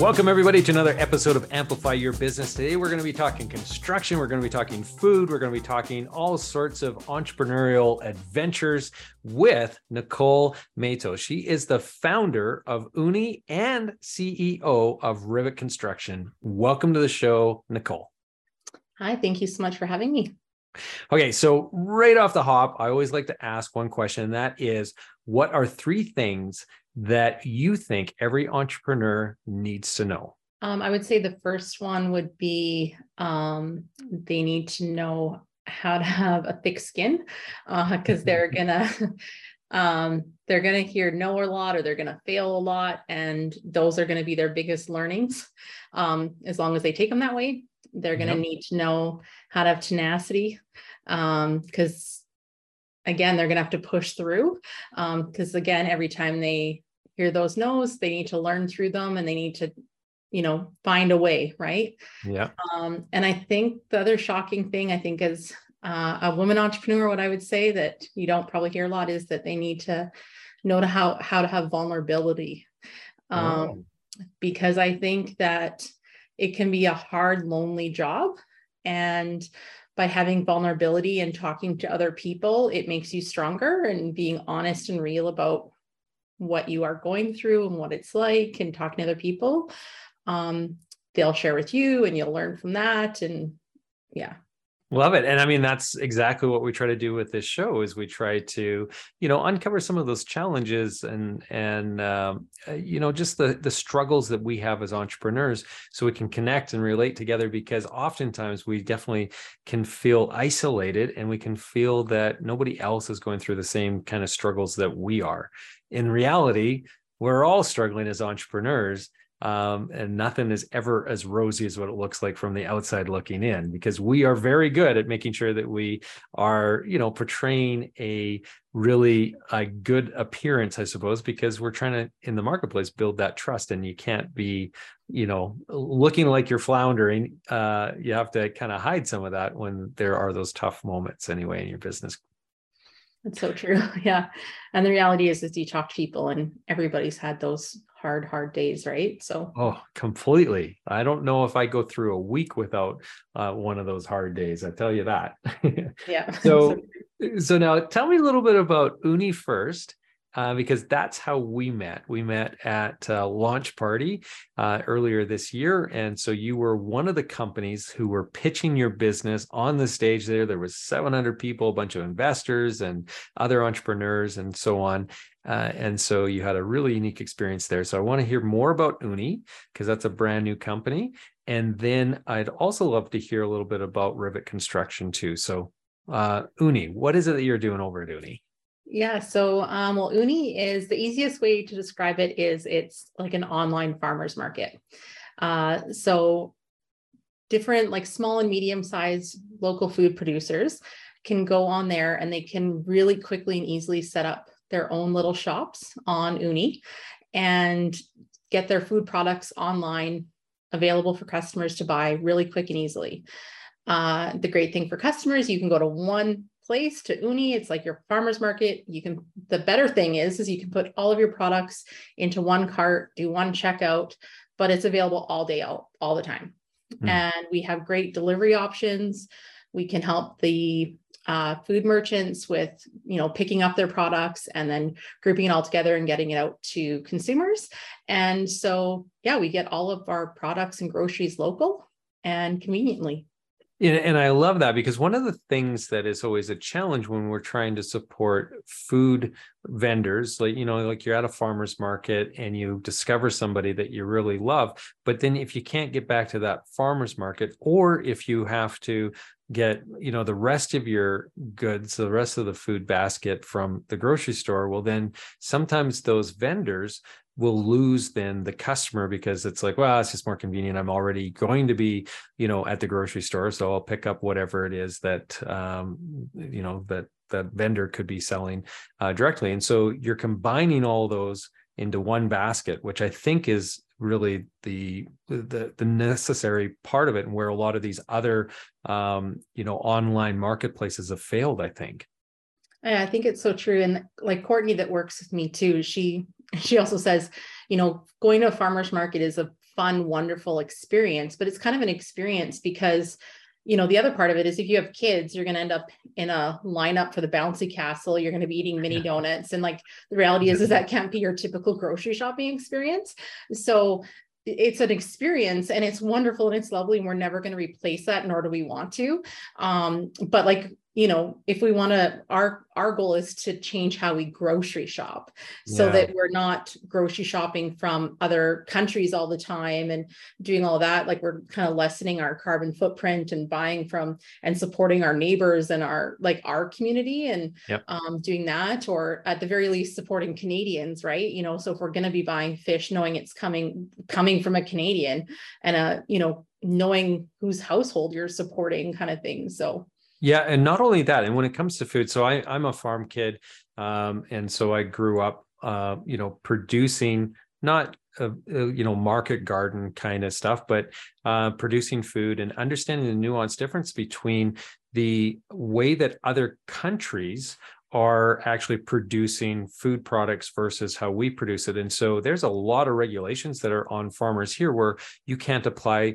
Welcome everybody to another episode of Amplify Your Business. Today we're going to be talking construction, we're going to be talking food, we're going to be talking all sorts of entrepreneurial adventures with Nicole Matos. She is the founder of Oonnie and CEO of Rivet Construction. Welcome to the show, Nicole. Hi, thank you so much for having me. Okay, so right off the hop, I always like to ask one question, and that is, what are three things that you think every entrepreneur needs to know? I would say the first one would be they need to know how to have a thick skin, because they're gonna hear no a lot, or they're gonna fail a lot, and those are gonna be their biggest learnings. As long as they take them that way, they're gonna need to know how to have tenacity, because again, they're going to have to push through because, again, every time they hear those no's, they need to learn through them and they need to, you know, find a way, right? Yeah. And I think the other shocking thing, I think, as a woman entrepreneur, what I would say that you don't probably hear a lot is that they need to know how to have vulnerability, because I think that it can be a hard, lonely job. And by having vulnerability and talking to other people, it makes you stronger, and being honest and real about what you are going through and what it's like and talking to other people, they'll share with you and you'll learn from that. And yeah. Love it. And I mean, that's exactly what we try to do with this show is we try to, you know, uncover some of those challenges and you know, just the struggles that we have as entrepreneurs, so we can connect and relate together, because oftentimes we definitely can feel isolated and we can feel that nobody else is going through the same kind of struggles that we are. In reality, we're all struggling as entrepreneurs, and nothing is ever as rosy as what it looks like from the outside looking in, because we are very good at making sure that we are, you know, portraying a good appearance, I suppose, because we're trying to, in the marketplace, build that trust. And you can't be, you know, looking like you're floundering. You have to kind of hide some of that when there are those tough moments anyway in your business. That's so true. Yeah. And the reality is you talk to people and everybody's had those hard days, right? So. Oh, completely. I don't know if I go through a week without one of those hard days. I tell you that. Yeah. So now tell me a little bit about Oonnie first, because that's how we met. We met at a launch party earlier this year. And so you were one of the companies who were pitching your business on the stage there. There was 700 people, a bunch of investors and other entrepreneurs and so on. And so you had a really unique experience there. So I want to hear more about Oonnie, because that's a brand new company. And then I'd also love to hear a little bit about Rivet Construction too. So Oonnie, what is it that you're doing over at Oonnie? Yeah. So, well, Oonnie is the easiest way to describe it is it's like an online farmer's market. So different, like small and medium sized local food producers can go on there and they can really quickly and easily set up their own little shops on Oonnie and get their food products online available for customers to buy really quick and easily. The great thing for customers, you can go to one place to Oonnie. It's like your farmer's market. The better thing is you can put all of your products into one cart, do one checkout, but it's available all day, all the time. Mm. And we have great delivery options. We can help the food merchants with, you know, picking up their products and then grouping it all together and getting it out to consumers. And so, yeah, we get all of our products and groceries local and conveniently. And I love that, because one of the things that is always a challenge when we're trying to support food vendors, like, you know, like you're at a farmer's market and you discover somebody that you really love, but then if you can't get back to that farmer's market, or if you have to get, you know, the rest of your goods, the rest of the food basket from the grocery store, well, then sometimes those vendors will lose then the customer, because it's like, well, it's just more convenient. I'm already going to be, you know, at the grocery store, so I'll pick up whatever it is that, you know, that vendor could be selling directly. And so you're combining all those into one basket, which I think is really the necessary part of it, and where a lot of these other, you know, online marketplaces have failed, I think. I think it's so true. And like Courtney that works with me too, she also says, you know, going to a farmer's market is a fun, wonderful experience, but it's kind of an experience because, you know, the other part of it is if you have kids, you're going to end up in a lineup for the bouncy castle. You're going to be eating mini donuts. And like, the reality is that can't be your typical grocery shopping experience. So it's an experience and it's wonderful and it's lovely. And we're never going to replace that, nor do we want to. But like, you know, if we want to, our goal is to change how we grocery shop so that we're not grocery shopping from other countries all the time and doing all that. Like, we're kind of lessening our carbon footprint and buying from and supporting our neighbors and our community and doing that, or at the very least supporting Canadians, right? You know, so if we're going to be buying fish, knowing it's coming from a Canadian and, knowing whose household you're supporting, kind of thing. So. Yeah. And not only that, and when it comes to food, so I'm a farm kid. And so I grew up, producing, not, market garden kind of stuff, but producing food and understanding the nuanced difference between the way that other countries are actually producing food products versus how we produce it. And so there's a lot of regulations that are on farmers here where you can't apply,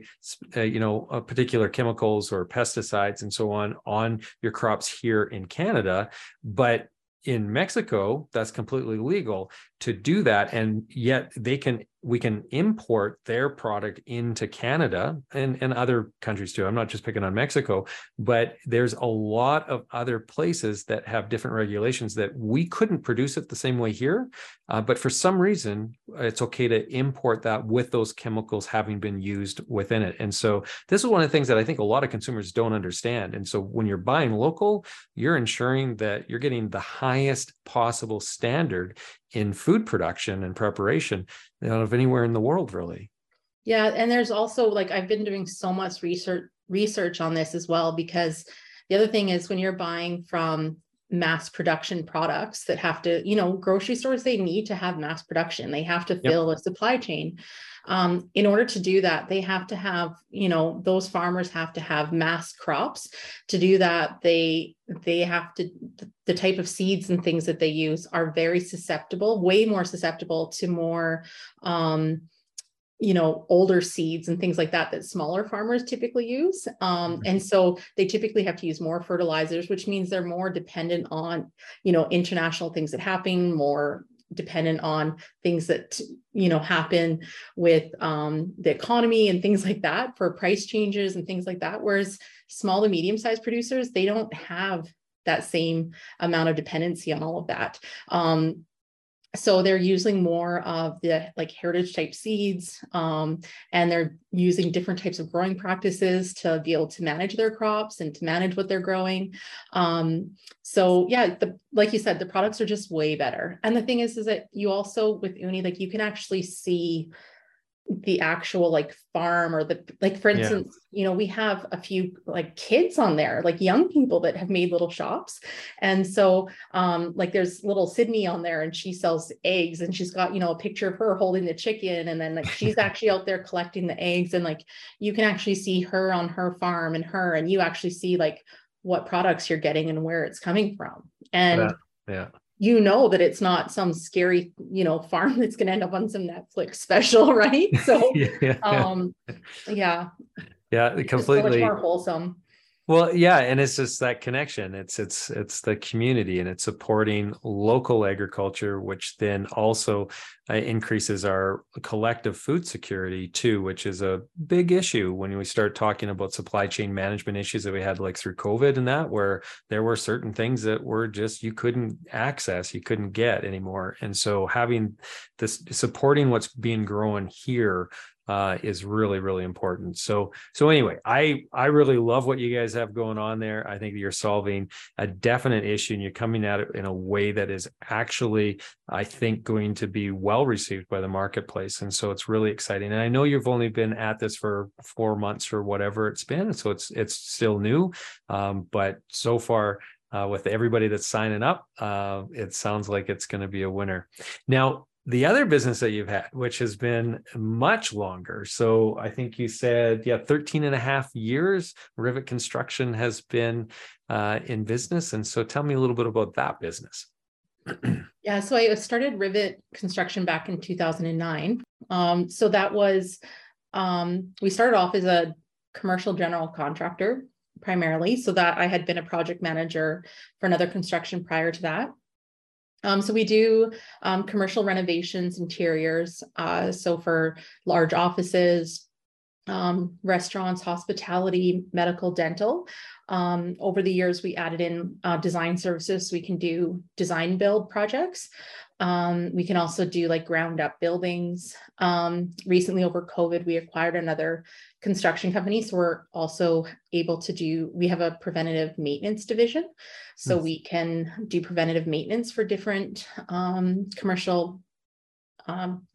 particular chemicals or pesticides and so on your crops here in Canada. But in Mexico, that's completely legal to do that. And yet we can import their product into Canada and other countries too. I'm not just picking on Mexico, but there's a lot of other places that have different regulations that we couldn't produce it the same way here. But for some reason, it's okay to import that with those chemicals having been used within it. And so this is one of the things that I think a lot of consumers don't understand. And so when you're buying local, you're ensuring that you're getting the highest possible standard in food production and preparation out of anywhere in the world, really. Yeah. And there's also, like, I've been doing so much research on this as well, because the other thing is when you're buying from mass production products that have to, grocery stores, they need to have mass production. They have to fill a supply chain. In order to do that, they have to have, those farmers have to have mass crops. To do that, they have to, the type of seeds and things that they use are very susceptible, way more susceptible to more, older seeds and things like that smaller farmers typically use. And so they typically have to use more fertilizers, which means they're more dependent on, international things that happen, more dependent on things that, happen with the economy and things like that for price changes and things like that. Whereas small to medium-sized producers, they don't have that same amount of dependency on all of that. So they're using more of the heritage type seeds, and they're using different types of growing practices to be able to manage their crops and to manage what they're growing. So yeah, like you said, the products are just way better. And the thing is that you also with Oonnie, you can actually see the actual farm or for instance, we have a few kids on there, young people that have made little shops. And so, there's little Sydney on there and she sells eggs and she's got, a picture of her holding the chicken. And then she's actually out there collecting the eggs and you can actually see her on her farm and you actually see what products you're getting and where it's coming from. And that it's not some scary, farm that's going to end up on some Netflix special, right? So, yeah, it's completely so much more wholesome. Well, yeah. And it's just that connection. It's the community and it's supporting local agriculture, which then also increases our collective food security too, which is a big issue when we start talking about supply chain management issues that we had through COVID and that, where there were certain things that were just, you couldn't access, you couldn't get anymore. And so having this, supporting what's being grown here, is really, really important. So anyway, I really love what you guys have going on there. I think that you're solving a definite issue and you're coming at it in a way that is actually, I think, going to be well received by the marketplace. And so it's really exciting. And I know you've only been at this for 4 months or whatever it's been. So it's still new. But so far, with everybody that's signing up, it sounds like it's going to be a winner. Now, the other business that you've had, which has been much longer. So I think you said, 13 and a half years, Rivet Construction has been in business. And so tell me a little bit about that business. Yeah. So I started Rivet Construction back in 2009. So that was We started off as a commercial general contractor primarily, so that I had been a project manager for another construction prior to that. So we do commercial renovations, interiors, so for large offices, restaurants, hospitality, medical, dental. Over the years, we added in design services, so we can do design build projects. We can also do like ground up buildings. Recently over COVID, we acquired another construction company. So we're also able to do, we have a preventative maintenance division. So we can do preventative maintenance for different commercial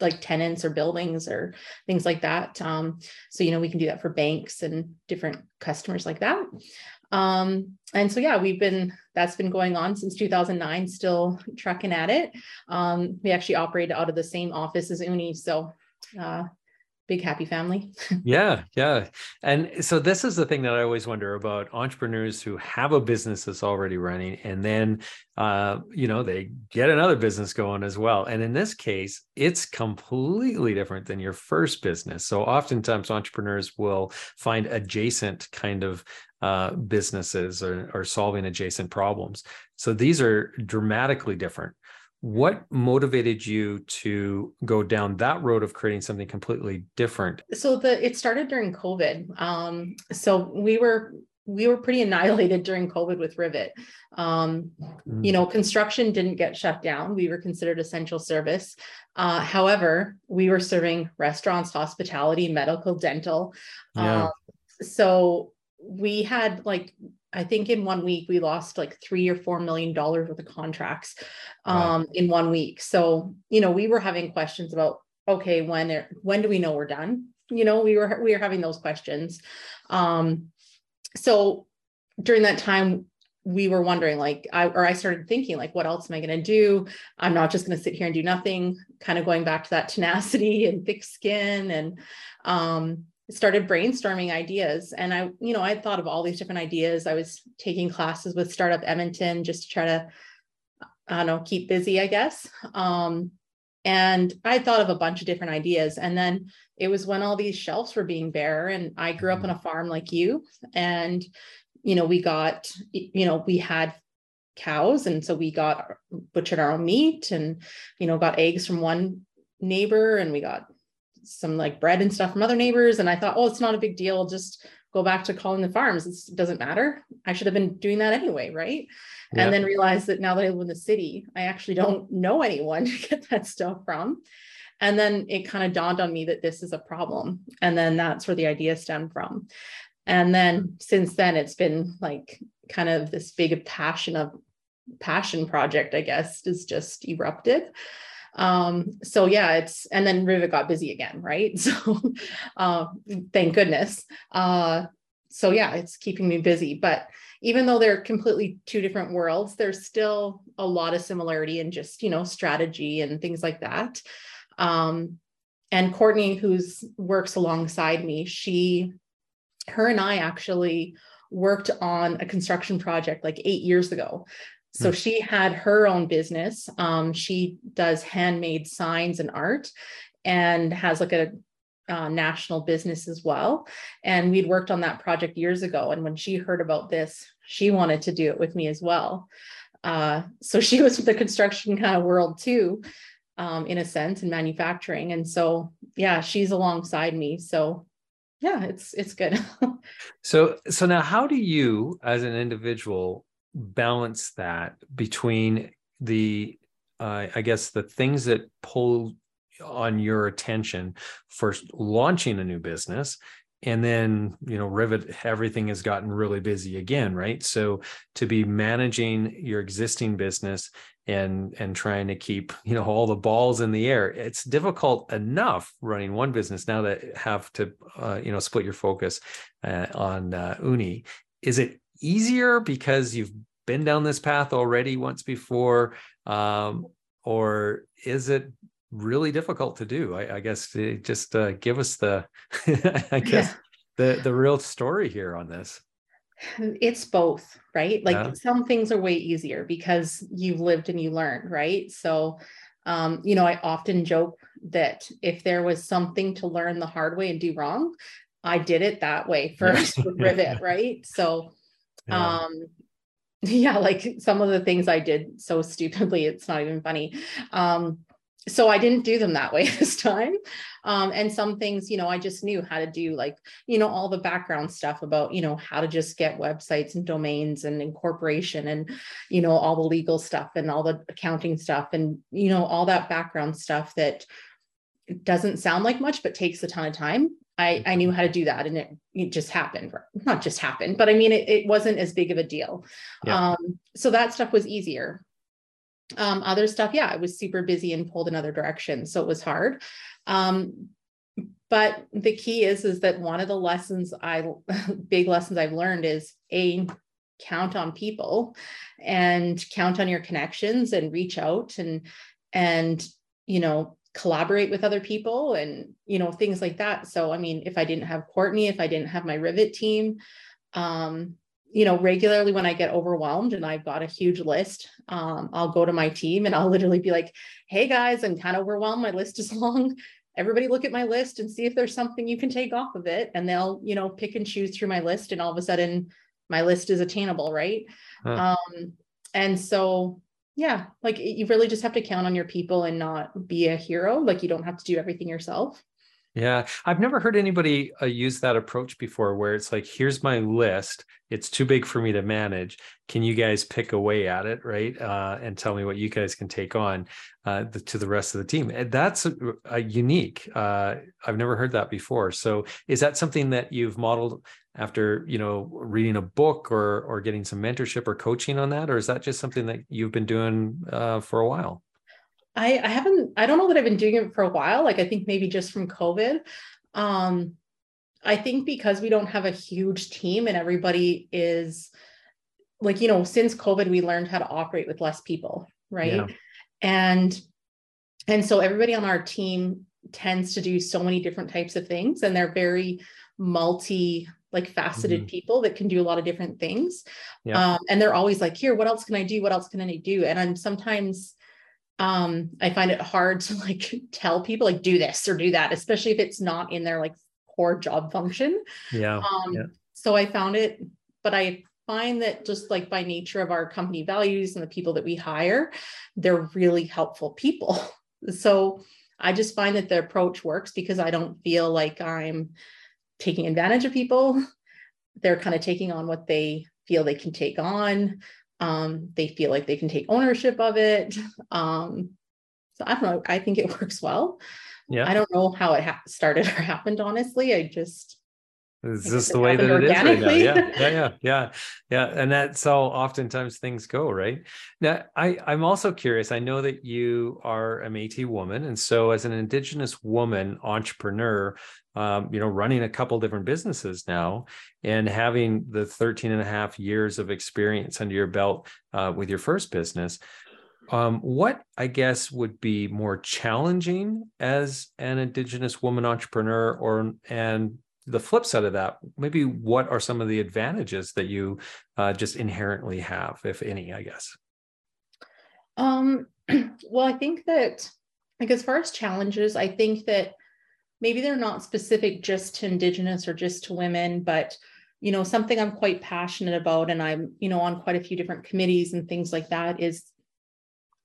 like tenants or buildings or things like that. So, you know, we can do that for banks and different customers like that. And so, yeah, that's been going on since 2009, still trucking at it. We actually operate out of the same office as Oonnie. So, big happy family. Yeah. And so this is the thing that I always wonder about entrepreneurs who have a business that's already running, and then, you know, they get another business going as well. And in this case, it's completely different than your first business. So oftentimes entrepreneurs will find adjacent kind of businesses or solving adjacent problems. So these are dramatically different. What motivated you to go down that road of creating something completely different? So it started during COVID. So we were pretty annihilated during COVID with Rivet. You know, construction didn't get shut down. We were considered essential service. However, we were serving restaurants, hospitality, medical, dental. So we had like, I think in 1 week, we lost like $3 or $4 million worth of contracts in 1 week. So, you know, we were having questions about, okay, when do we know we're done? You know, we were having those questions. So during that time, we were wondering like, I started thinking like, what else am I going to do? I'm not just going to sit here and do nothing, kind of going back to that tenacity and thick skin, and, started brainstorming ideas. And I thought of all these different ideas. I was taking classes with Startup Edmonton just to try to, I don't know, keep busy, I guess. And I thought of a bunch of different ideas. And then it was when all these shelves were being bare, and I grew up on a farm like you. And, you know, we had cows. And so we butchered our own meat, and, you know, got eggs from one neighbor, and we got some like bread and stuff from other neighbors. And I thought, oh, it's not a big deal. Just go back to calling the farms. It doesn't matter. I should have been doing that anyway. Right. Yeah. And then realized that now that I live in the city, I actually don't know anyone to get that stuff from. And then it kind of dawned on me that this is a problem. And then that's where the idea stemmed from. And then since then, it's been like kind of this big passion project, I guess, is just erupted. So yeah, and then Rivet got busy again. Right. So, thank goodness. So yeah, it's keeping me busy, but even though they're completely two different worlds, there's still a lot of similarity in just, you know, strategy and things like that. And Courtney, who's works alongside me, her and I actually worked on a construction project like 8 years ago. So she had her own business. She does handmade signs and art, and has like a national business as well. And we'd worked on that project years ago. And when she heard about this, she wanted to do it with me as well. So she was with the construction kind of world too, in a sense, in manufacturing. And so, yeah, she's alongside me. So yeah, it's good. So now how do you as an individual balance that between the, I guess, the things that pull on your attention for launching a new business, and then, you know, Rivet, everything has gotten really busy again, right? So to be managing your existing business and trying to keep, you know, all the balls in the air, it's difficult enough running one business. Now that have to, you know, split your focus on Oonnie, is it easier because you've been down this path already once before, or is it really difficult to do? I guess just give us the, the real story here on this. It's both, right? Like some things are way easier because you've lived and you learned, right? So, you know, I often joke that if there was something to learn the hard way and do wrong, I did it that way first with Rivet, right? So, yeah. Like some of the things I did so stupidly, it's not even funny. So I didn't do them that way this time. And some things, I just knew how to do, like, all the background stuff about, how to just get websites and domains and incorporation and, all the legal stuff and all the accounting stuff and, all that background stuff that doesn't sound like much, but takes a ton of time. I knew how to do that. And it just happened, not just happened, but I mean, it wasn't as big of a deal. Yeah. So that stuff was easier. Other stuff, I was super busy and pulled in other directions. So it was hard. But the key is that one of the lessons big lessons I've learned is count on people and count on your connections and reach out and, collaborate with other people and, things like that. So, I mean, if I didn't have Courtney, if I didn't have my Rivet team, regularly when I get overwhelmed and I've got a huge list, I'll go to my team and I'll literally be like, hey guys, I'm kind of overwhelmed. My list is long. Everybody look at my list and see if there's something you can take off of it. And they'll, pick and choose through my list. And all of a sudden my list is attainable. Right. Huh. And so, you really just have to count on your people and not be a hero. Like, you don't have to do everything yourself. Yeah. I've never heard anybody use that approach before, where it's like, here's my list. It's too big for me to manage. Can you guys pick away at it? Right. And tell me what you guys can take on to the rest of the team. And that's a unique. I've never heard that before. So is that something that you've modeled after, reading a book or getting some mentorship or coaching on that? Or is that just something that you've been doing for a while? I don't know that I've been doing it for a while. Like, I think maybe just from COVID. I think because we don't have a huge team and everybody is like, since COVID, we learned how to operate with less people. Right. Yeah. And so everybody on our team tends to do so many different types of things, and they're very faceted people that can do a lot of different things. Yeah. And they're always like, here, what else can I do? What else can I do? And I'm sometimes, I find it hard to tell people do this or do that, especially if it's not in their core job function. Yeah. So I found it, but I find that just by nature of our company values and the people that we hire, they're really helpful people. So I just find that the approach works because I don't feel like I'm taking advantage of people. They're kind of taking on what they feel they can take on. They feel like they can take ownership of it. So I don't know. I think it works well. Yeah. I don't know how it started or happened. Honestly, it's just the way that it is right now. Yeah. And that's how oftentimes things go, right? Now, I'm also curious. I know that you are a Métis woman. And so as an Indigenous woman entrepreneur, running a couple different businesses now and having the 13 and a half years of experience under your belt with your first business, what I guess would be more challenging as an Indigenous woman entrepreneur, and the flip side of that, maybe what are some of the advantages that you just inherently have, if any, I guess? Well, I think that, as far as challenges, I think that maybe they're not specific just to Indigenous or just to women, but, something I'm quite passionate about, and I'm, on quite a few different committees and things like that, is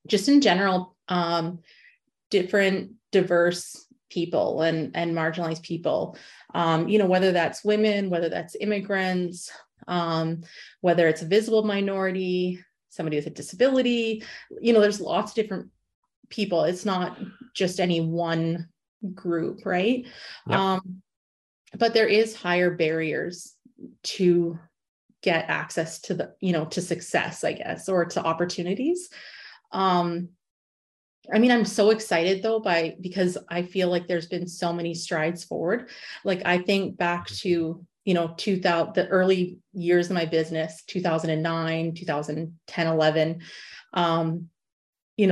just in general, different diverse people and marginalized people, whether that's women, whether that's immigrants, whether it's a visible minority, somebody with a disability, there's lots of different people. It's not just any one group, right? Yep. But there is higher barriers to get access to the, to success, I guess, or to opportunities. I mean, I'm so excited though, because I feel like there's been so many strides forward. I think back to, the early years of my business, 2009, 2010, 11,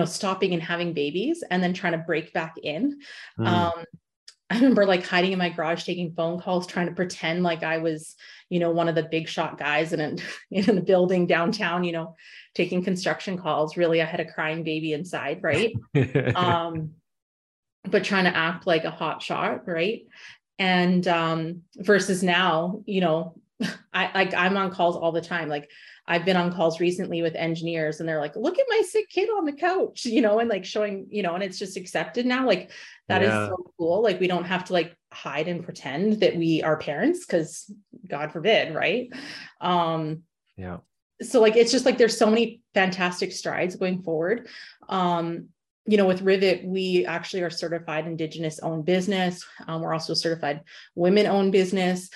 stopping and having babies and then trying to break back in. I remember hiding in my garage, taking phone calls, trying to pretend like I was, one of the big shot guys in a building downtown, taking construction calls. Really, I had a crying baby inside, right? but trying to act like a hot shot, right? And versus now, you know, I'm on calls all the time. Like, I've been on calls recently with engineers and they're like, look at my sick kid on the couch, you know, and like showing, you know, and it's just accepted now. Like that is so cool. Like we don't have to like hide and pretend that we are parents, because God forbid. Right. So like, it's just like, there's so many fantastic strides going forward. You know, with Rivet, we actually are certified Indigenous owned business. We're also certified women owned business.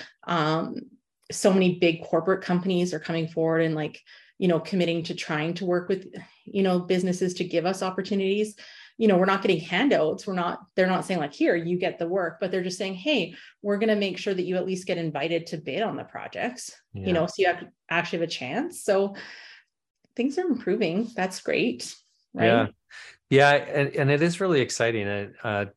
So many big corporate companies are coming forward and like, you know, committing to trying to work with, you know, businesses to give us opportunities. You know, we're not getting handouts. They're not saying like, here, you get the work, but they're just saying, hey, we're going to make sure that you at least get invited to bid on the projects, you know, so you actually have a chance. So things are improving. That's great. Right. Yeah. And it is really exciting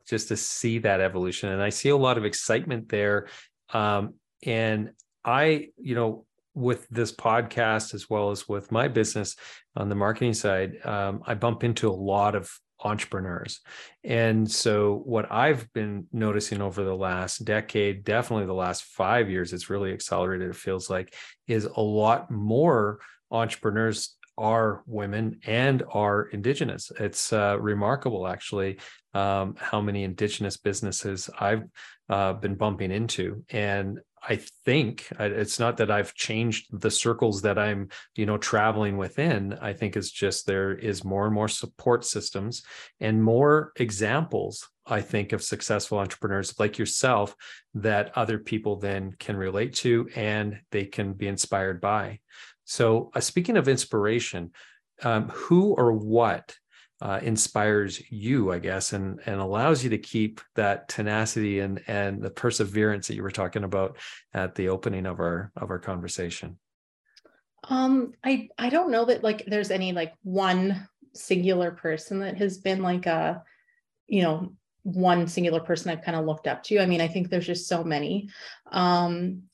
just to see that evolution. And I see a lot of excitement there. And I, you know, with this podcast, as well as with my business on the marketing side, I bump into a lot of entrepreneurs. And so what I've been noticing over the last decade, definitely the last 5 years, it's really accelerated, it feels like, is a lot more entrepreneurs are women and are Indigenous. It's remarkable, actually, how many Indigenous businesses I've been bumping into. And I think it's not that I've changed the circles that I'm, you know, traveling within. I think it's just there is more and more support systems and more examples, I think, of successful entrepreneurs like yourself that other people then can relate to and they can be inspired by. So speaking of inspiration, who or what inspires you, I guess, and allows you to keep that tenacity and the perseverance that you were talking about at the opening of our conversation? I don't know that like there's any like one singular person that has been like a, you know, one singular person I've kind of looked up to. I mean, I think there's just so many.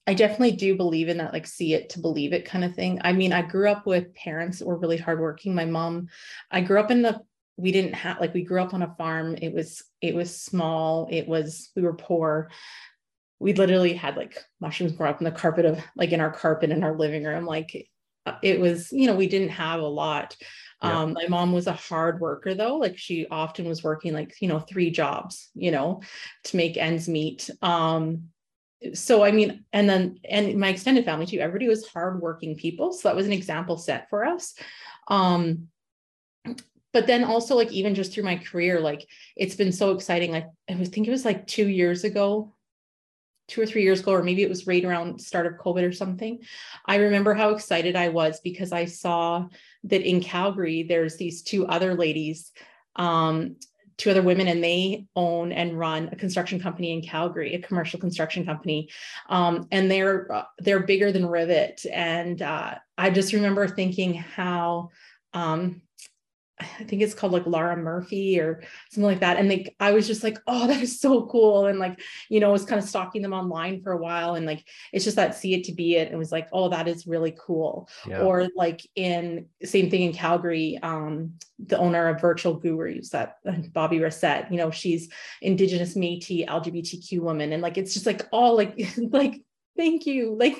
I definitely do believe in that, like see it to believe it kind of thing. I mean, I grew up with parents that were really hardworking. My mom, I grew up in the we didn't have, like, we grew up on a farm. It was small. We were poor. We literally had like mushrooms grow up in the carpet of, like, in our carpet in our living room. Like, it was, you know, we didn't have a lot. My mom was a hard worker though. Like, she often was working like, you know, 3 jobs, you know, to make ends meet. So, I mean, and my extended family too, everybody was hardworking people. So that was an example set for us. But then also, like, even just through my career, like, it's been so exciting. Like, I think it was like 2 or 3 years ago, or maybe it was right around start of COVID or something. I remember how excited I was because I saw that in Calgary, there's these 2 other ladies, 2 other women, and they own and run a construction company in Calgary, a commercial construction company. And they're bigger than Rivet. And I just remember thinking how, I think it's called like Laura Murphy or something like that. And I was just like, oh, that is so cool. And like, you know, I was kind of stalking them online for a while. And like, it's just that see it to be it. It was like, oh, that is really cool. Yeah. Or like same thing in Calgary, the owner of Virtual Gurus, that Bobby Rissett, you know, she's Indigenous, Métis, LGBTQ woman. And like, it's just like, oh, like, thank you. Like,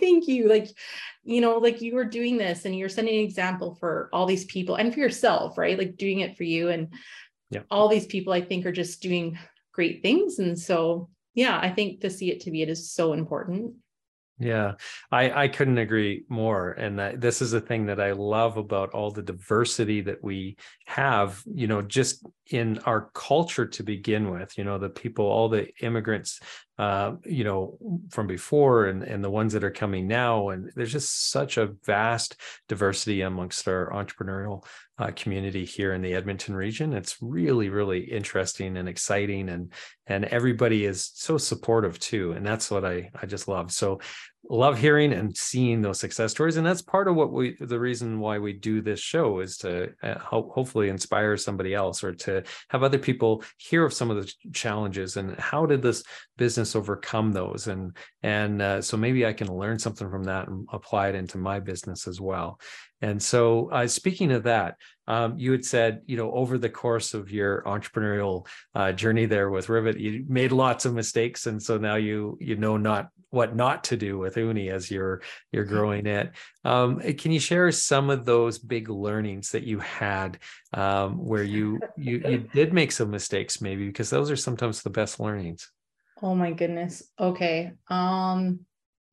you know, like, you were doing this and you're setting an example for all these people and for yourself, right? Like, doing it for you. And all these people, I think, are just doing great things. And so, yeah, I think to see it to be it is so important. Yeah, I couldn't agree more. And this is the thing that I love about all the diversity that we have, you know, just in our culture to begin with, you know, the people, all the immigrants, you know, from before and the ones that are coming now. And there's just such a vast diversity amongst our entrepreneurial community here in the Edmonton region. It's really, really interesting and exciting. And everybody is so supportive too. And that's what I just love. So love hearing and seeing those success stories. And that's part of the reason why we do this show, is to hopefully inspire somebody else, or to have other people hear of some of the challenges and how did this business overcome those. And so maybe I can learn something from that and apply it into my business as well. And so speaking of that, you had said, you know, over the course of your entrepreneurial journey there with Rivet, you made lots of mistakes. And so now you know not what not to do with Oonnie as you're growing it. Can you share some of those big learnings that you had where you did make some mistakes maybe, because those are sometimes the best learnings? Oh my goodness. Okay.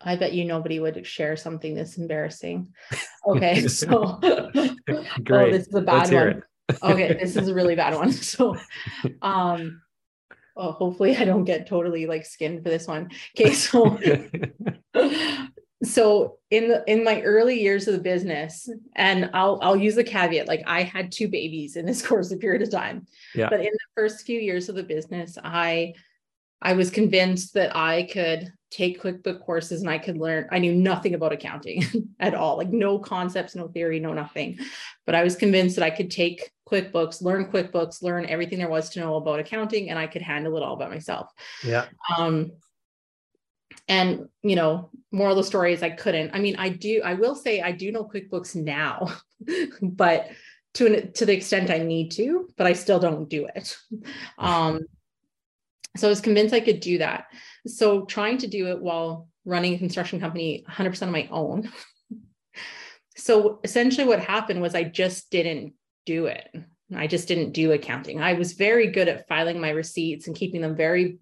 I bet you nobody would share something this embarrassing. Okay. So Great. Oh, this is a bad one. Okay. This is a really bad one. So, oh, hopefully I don't get totally like skinned for this one. Okay. So, in my early years of the business, and I'll use the caveat, like I had 2 babies in this course of period of time, yeah. But in the first few years of the business, I was convinced that I could take QuickBooks courses and I could learn. I knew nothing about accounting at all, like no concepts, no theory, no nothing. But I was convinced that I could take QuickBooks, learn everything there was to know about accounting, and I could handle it all by myself. Yeah. And you know, moral of the story is I couldn't. I mean, I will say I do know QuickBooks now, but to the extent I need to, but I still don't do it. So I was convinced I could do that. So trying to do it while running a construction company 100% on my own. So essentially what happened was I just didn't do it. I just didn't do accounting. I was very good at filing my receipts and keeping them very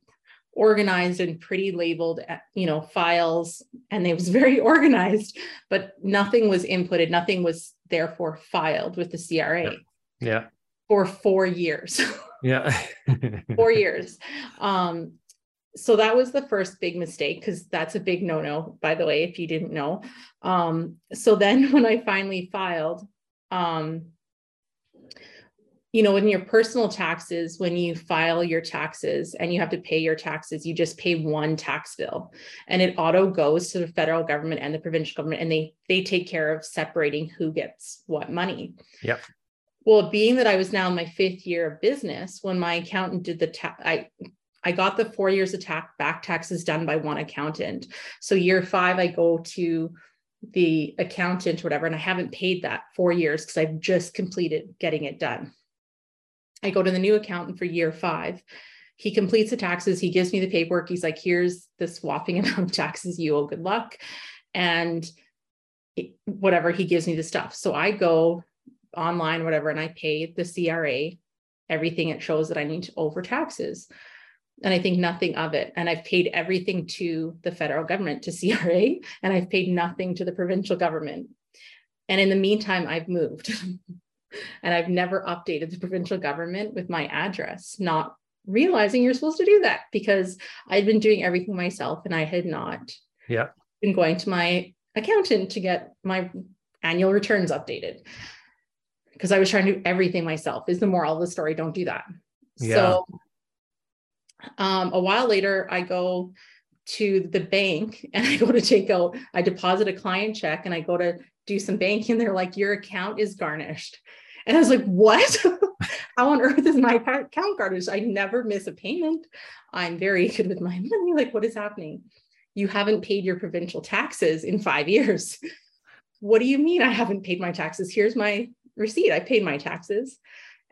organized and pretty labeled, you know, files. And it was very organized, but nothing was inputted. Nothing was therefore filed with the CRA. Yeah. For 4 years. Yeah. 4 years. So that was the first big mistake, because that's a big no-no, by the way, if you didn't know. So then when I finally filed, you know, in your personal taxes, when you file your taxes and you have to pay your taxes, you just pay one tax bill and it auto goes to the federal government and the provincial government, and they take care of separating who gets what money. Yep. Well, being that I was now in my 5th year of business, when my accountant did the tax, I got the 4 years of back taxes done by one accountant. So year 5, I go to the accountant, whatever, and I haven't paid that 4 years because I've just completed getting it done. I go to the new accountant for year 5. He completes the taxes. He gives me the paperwork. He's like, here's this whopping amount of taxes you owe. Good luck. And whatever, he gives me the stuff. So I go online, whatever, and I pay the CRA everything it shows that I need to over taxes, and I think nothing of it. And I've paid everything to the federal government, to CRA, and I've paid nothing to the provincial government. And in the meantime, I've moved and I've never updated the provincial government with my address, not realizing you're supposed to do that, because I'd been doing everything myself and I had not been going to my accountant to get my annual returns updated, because I was trying to do everything myself, is the moral of the story. Don't do that. Yeah. So a while later, I go to the bank and I go to take out, I deposit a client check and I go to do some banking. They're like, your account is garnished. And I was like, what? How on earth is my account garnished? I never miss a payment. I'm very good with my money. Like, what is happening? You haven't paid your provincial taxes in 5 years. What do you mean I haven't paid my taxes? Here's my receipt. I paid my taxes.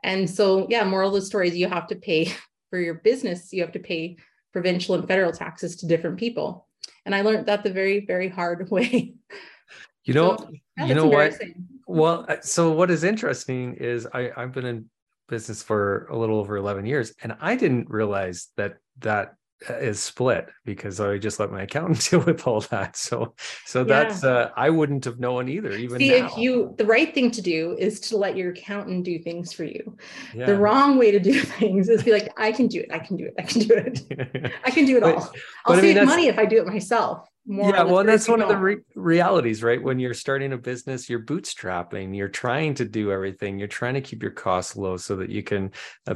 And so, yeah, moral of the story is you have to pay for your business. You have to pay provincial and federal taxes to different people. And I learned that the very, very hard way. You know, so, yeah, you know what? Well, so what is interesting is I've been in business for a little over 11 years, and I didn't realize that is split, because I just let my accountant deal with all that. So that's, I wouldn't have known either. Even see, now. The right thing to do is to let your accountant do things for you. Yeah. The wrong way to do things is be like, I can do it. I can do it all. I'll save money if I do it myself. Yeah, well, that's one of the realities, right? When you're starting a business, you're bootstrapping, you're trying to do everything, you're trying to keep your costs low so that you can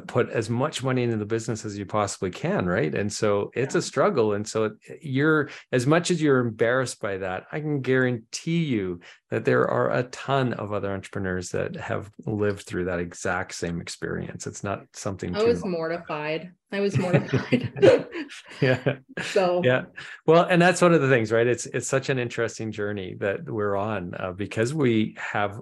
put as much money into the business as you possibly can, right? And so it's a struggle. And so you're, as much as you're embarrassed by that, I can guarantee you that there are a ton of other entrepreneurs that have lived through that exact same experience. It's not something I was mortified. I was mortified. Yeah. So, yeah. Well, and that's one of the things, right? It's such an interesting journey that we're on because we have,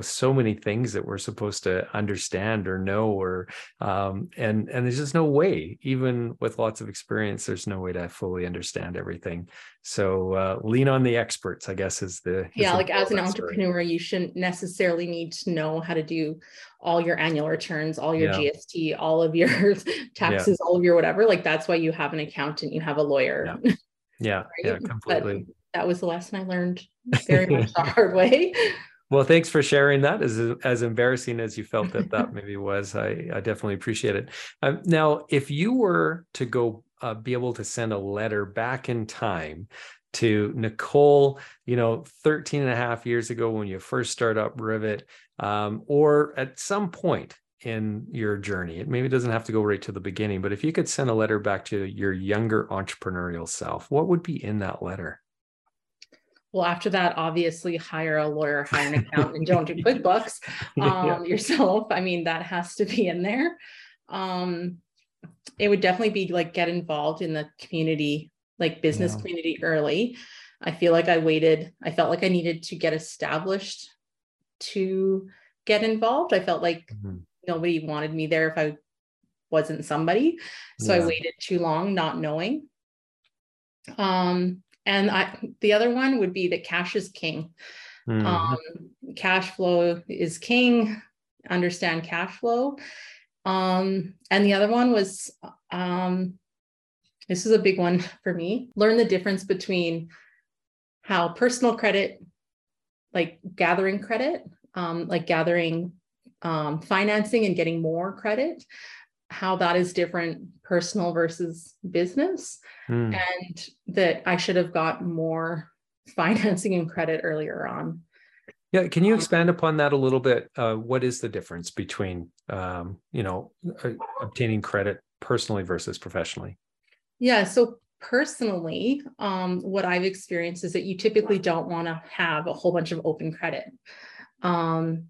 so many things that we're supposed to understand or know, or, and there's just no way, even with lots of experience, there's no way to fully understand everything. So lean on the experts, I guess is the, like as an entrepreneur, you shouldn't necessarily need to know how to do all your annual returns, all your GST, all of your taxes, all of your whatever. Like that's why you have an accountant, you have a lawyer. Yeah, yeah, right? Yeah, completely. But that was the lesson I learned very much the hard way. Well, thanks for sharing that. As embarrassing as you felt that maybe was, I definitely appreciate it. Now, if you were to go be able to send a letter back in time to Nicole, 13 and a half years ago when you first start up Rivet, or at some point in your journey, it maybe doesn't have to go right to the beginning, but if you could send a letter back to your younger entrepreneurial self, what would be in that letter? Well, after that, obviously hire a lawyer, hire an accountant, and don't do QuickBooks yourself. I mean, that has to be in there. It would definitely be like, get involved in the community, like business community early. I feel like I felt like I needed to get established to get involved. I felt like nobody wanted me there if I wasn't somebody. So I waited too long, not knowing. The other one would be that cash is king. Cash flow is king, understand cash flow. And the other one was, this is a big one for me. Learn the difference between how personal credit, like gathering credit, financing and getting more credit, how that is different personal versus business, and that I should have got more financing and credit earlier on. Yeah. Can you expand upon that a little bit? What is the difference between, obtaining credit personally versus professionally? Yeah. So personally, what I've experienced is that you typically don't want to have a whole bunch of open credit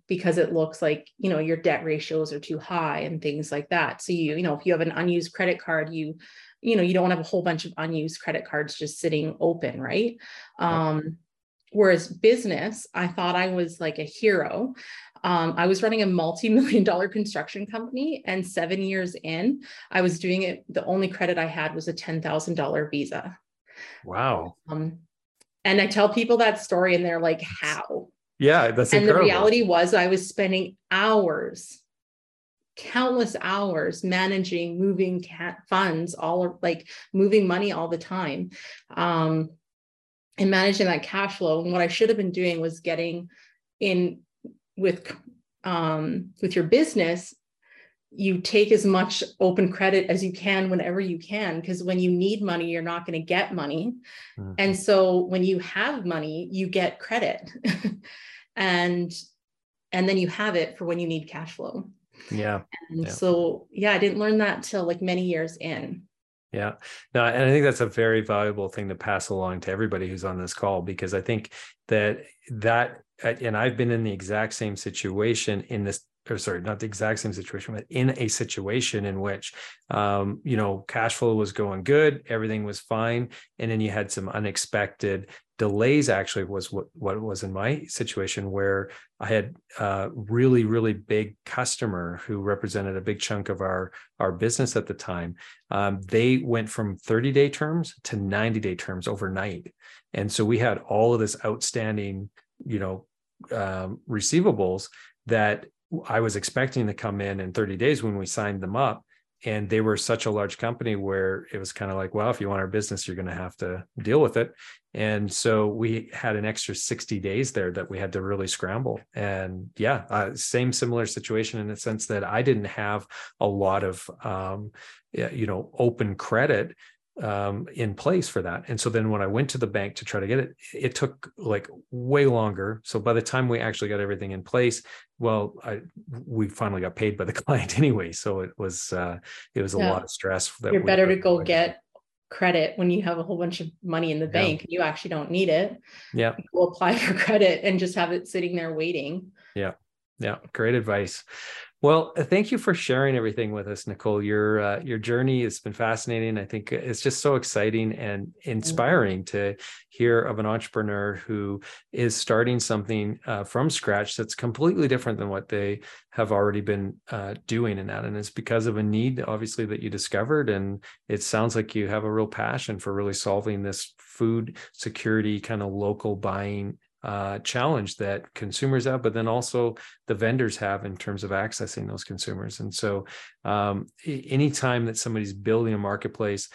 because it looks like, your debt ratios are too high and things like that. So, if you have an unused credit card, you don't want to have a whole bunch of unused credit cards just sitting open. Right. Whereas business, I thought I was like a hero. I was running a multi-million-dollar construction company, and 7 years in, I was doing it. The only credit I had was a $10,000 Visa. Wow. And I tell people that story and they're like, how? Yeah, that's incredible. And the reality was I was spending countless hours managing, moving funds, moving money all the time. And managing that cash flow. And what I should have been doing was getting in with your business. You take as much open credit as you can whenever you can, because when you need money, you're not going to get money. And so when you have money, you get credit and then you have it for when you need cash flow. Yeah. And so, I didn't learn that till like many years in. Yeah. No, and I think that's a very valuable thing to pass along to everybody who's on this call, because I think that, and I've been in the exact same situation but in a situation in which, cash flow was going good, everything was fine. And then you had some unexpected delays. Actually was what it was in my situation, where I had a really, really big customer who represented a big chunk of our business at the time. They went from 30-day terms to 90-day terms overnight. And so we had all of this outstanding, receivables that I was expecting to come in 30 days when we signed them up. And they were such a large company where it was kind of like, well, if you want our business, you're going to have to deal with it. And so we had an extra 60 days there that we had to really scramble. And same similar situation in the sense that I didn't have a lot of, open credit in place for that. And so then when I went to the bank to try to get it, it took like way longer. So by the time we actually got everything in place, well, we finally got paid by the client anyway. So it was a lot of stress. You're better to go get credit when you have a whole bunch of money in the bank and you actually don't need it. Yeah. We'll apply for credit and just have it sitting there waiting. Yeah. Yeah. Great advice. Well, thank you for sharing everything with us, Nicole. Your journey has been fascinating. I think it's just so exciting and inspiring to hear of an entrepreneur who is starting something from scratch that's completely different than what they have already been doing in that. And it's because of a need, obviously, that you discovered. And it sounds like you have a real passion for really solving this food security kind of local buying challenge that consumers have, but then also the vendors have in terms of accessing those consumers. And so anytime that somebody's building a marketplace,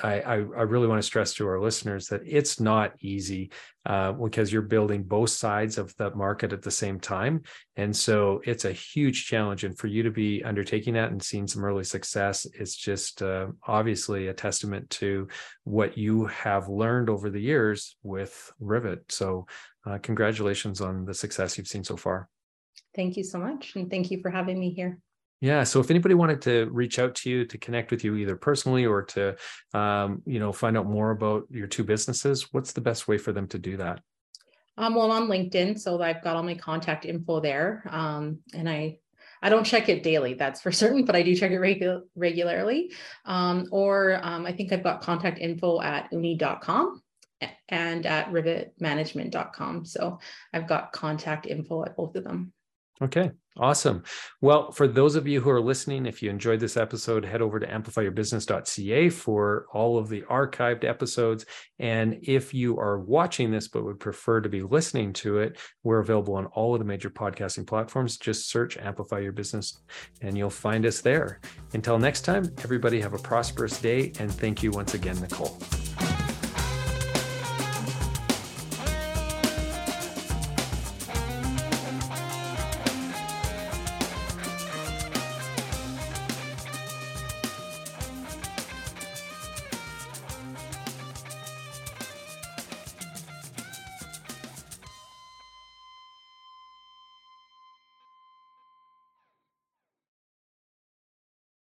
I really want to stress to our listeners that it's not easy because you're building both sides of the market at the same time. And so it's a huge challenge. And for you to be undertaking that and seeing some early success, it's just obviously a testament to what you have learned over the years with Rivet. So congratulations on the success you've seen so far. Thank you so much. And thank you for having me here. Yeah. So if anybody wanted to reach out to you to connect with you either personally or to, find out more about your two businesses, what's the best way for them to do that? Well, on LinkedIn. So I've got all my contact info there. And I don't check it daily, that's for certain, but I do check it regularly. I think I've got contact info at oonnie.com and at rivetmanagement.com. So I've got contact info at both of them. Okay, awesome. Well, for those of you who are listening, if you enjoyed this episode, head over to amplifyyourbusiness.ca for all of the archived episodes. And if you are watching this, but would prefer to be listening to it, we're available on all of the major podcasting platforms. Just search Amplify Your Business and you'll find us there. Until next time, everybody have a prosperous day. And thank you once again, Nicole.